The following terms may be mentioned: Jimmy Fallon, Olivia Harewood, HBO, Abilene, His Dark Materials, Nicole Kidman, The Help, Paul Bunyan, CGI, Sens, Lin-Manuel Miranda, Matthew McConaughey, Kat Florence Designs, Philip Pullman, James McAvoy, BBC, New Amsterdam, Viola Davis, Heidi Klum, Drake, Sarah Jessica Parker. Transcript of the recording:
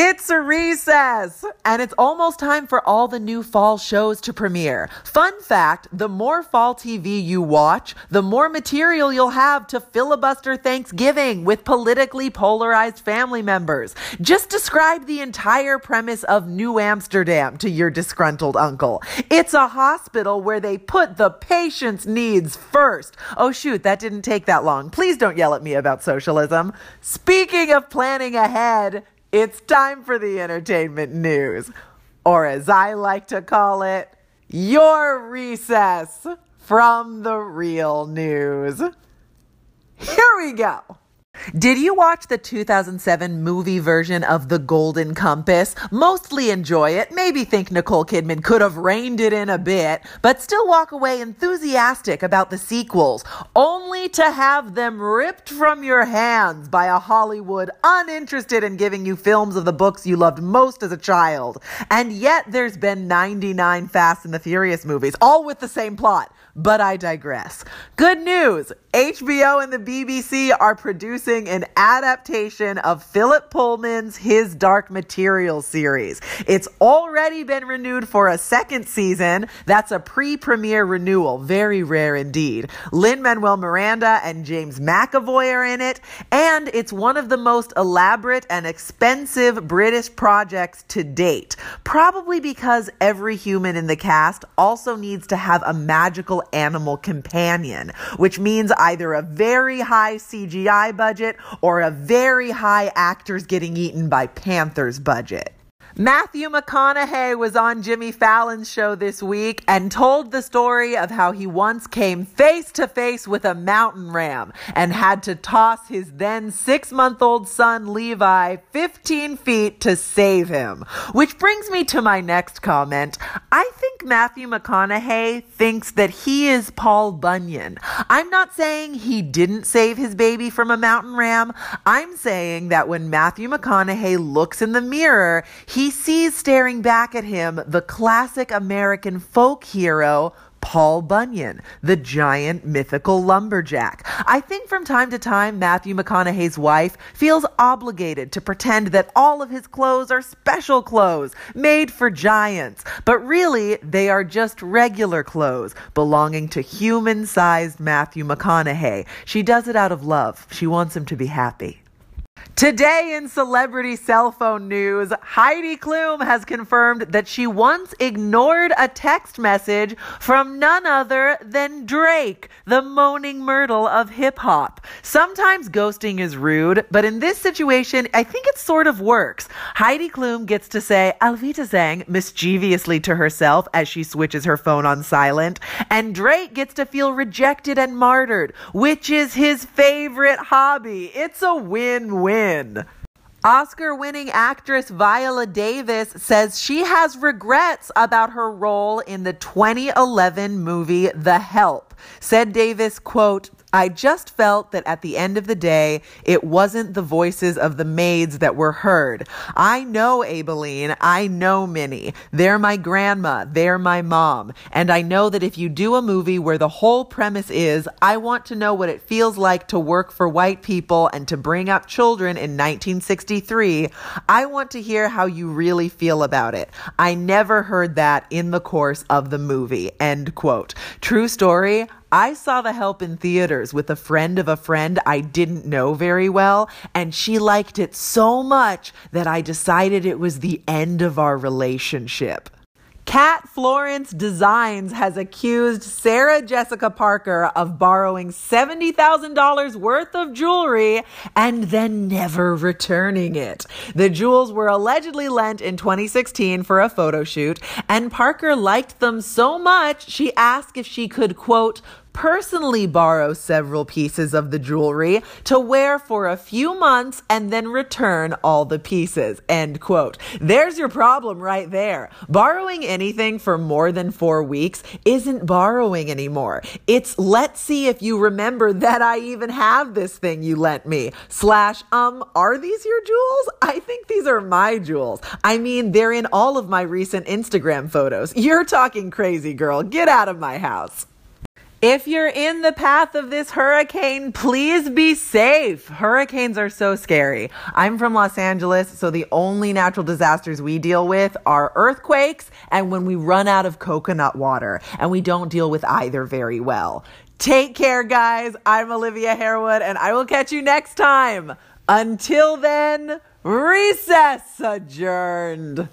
It's a recess, and it's almost time for all the new fall shows to premiere. Fun fact, the more fall TV you watch, the more material you'll have to filibuster Thanksgiving with politically polarized family members. Just describe the entire premise of New Amsterdam to your disgruntled uncle. It's a hospital where they put the patient's needs first. Oh shoot, that didn't take that long. Please don't yell at me about socialism. Speaking of planning ahead, it's time for the entertainment news, or as I like to call it, your recess from the real news. Here we go. Did you watch the 2007 movie version of The Golden Compass? Mostly enjoy it, maybe think Nicole Kidman could have reined it in a bit, but still walk away enthusiastic about the sequels, only to have them ripped from your hands by a Hollywood uninterested in giving you films of the books you loved most as a child. And yet there's been 99 Fast and the Furious movies, all with the same plot. But I digress. Good news! HBO and the BBC are producing an adaptation of Philip Pullman's His Dark Materials series. It's already been renewed for a second season. That's a pre-premiere renewal. Very rare indeed. Lin-Manuel Miranda and James McAvoy are in it. And it's one of the most elaborate and expensive British projects to date. Probably because every human in the cast also needs to have a magical animal companion, which means either a very high CGI budget or a very high actors getting eaten by panthers budget. Matthew McConaughey was on Jimmy Fallon's show this week and told the story of how he once came face to face with a mountain ram and had to toss his then 6-month-old son Levi 15 feet to save him. Which brings me to my next comment. I think Matthew McConaughey thinks that he is Paul Bunyan. I'm not saying he didn't save his baby from a mountain ram. I'm saying that when Matthew McConaughey looks in the mirror, he sees staring back at him the classic American folk hero, Paul Bunyan, the giant mythical lumberjack. I think from time to time, Matthew McConaughey's wife feels obligated to pretend that all of his clothes are special clothes made for giants, but really they are just regular clothes belonging to human-sized Matthew McConaughey. She does it out of love. She wants him to be happy. Today in celebrity cell phone news, Heidi Klum has confirmed that she once ignored a text message from none other than Drake, the moaning myrtle of hip-hop. Sometimes ghosting is rude, but in this situation, I think it sort of works. Heidi Klum gets to say "Auf Wiedersehen" mischievously to herself as she switches her phone on silent, and Drake gets to feel rejected and martyred, which is his favorite hobby. It's a win-win. Oscar-winning actress Viola Davis says she has regrets about her role in the 2011 movie The Help. Said Davis, quote, "I just felt that at the end of the day, it wasn't the voices of the maids that were heard. I know Abilene. I know Minnie. They're my grandma. They're my mom. And I know that if you do a movie where the whole premise is, I want to know what it feels like to work for white people and to bring up children in 1963, I want to hear how you really feel about it. I never heard that in the course of the movie." End quote. True story. I saw The Help in theaters with a friend of a friend I didn't know very well, and she liked it so much that I decided it was the end of our relationship. Kat Florence Designs has accused Sarah Jessica Parker of borrowing $70,000 worth of jewelry and then never returning it. The jewels were allegedly lent in 2016 for a photo shoot, and Parker liked them so much she asked if she could, quote, "personally borrow several pieces of the jewelry to wear for a few months and then return all the pieces," end quote. There's your problem right there. Borrowing anything for more than 4 weeks isn't borrowing anymore. It's "let's see if you remember that I even have this thing you lent me," / are these your jewels? I think these are my jewels. I mean, they're in all of my recent Instagram photos. You're talking crazy, girl. Get out of my house. If you're in the path of this hurricane, please be safe. Hurricanes are so scary. I'm from Los Angeles, so the only natural disasters we deal with are earthquakes and when we run out of coconut water, and we don't deal with either very well. Take care, guys. I'm Olivia Harewood, and I will catch you next time. Until then, recess adjourned.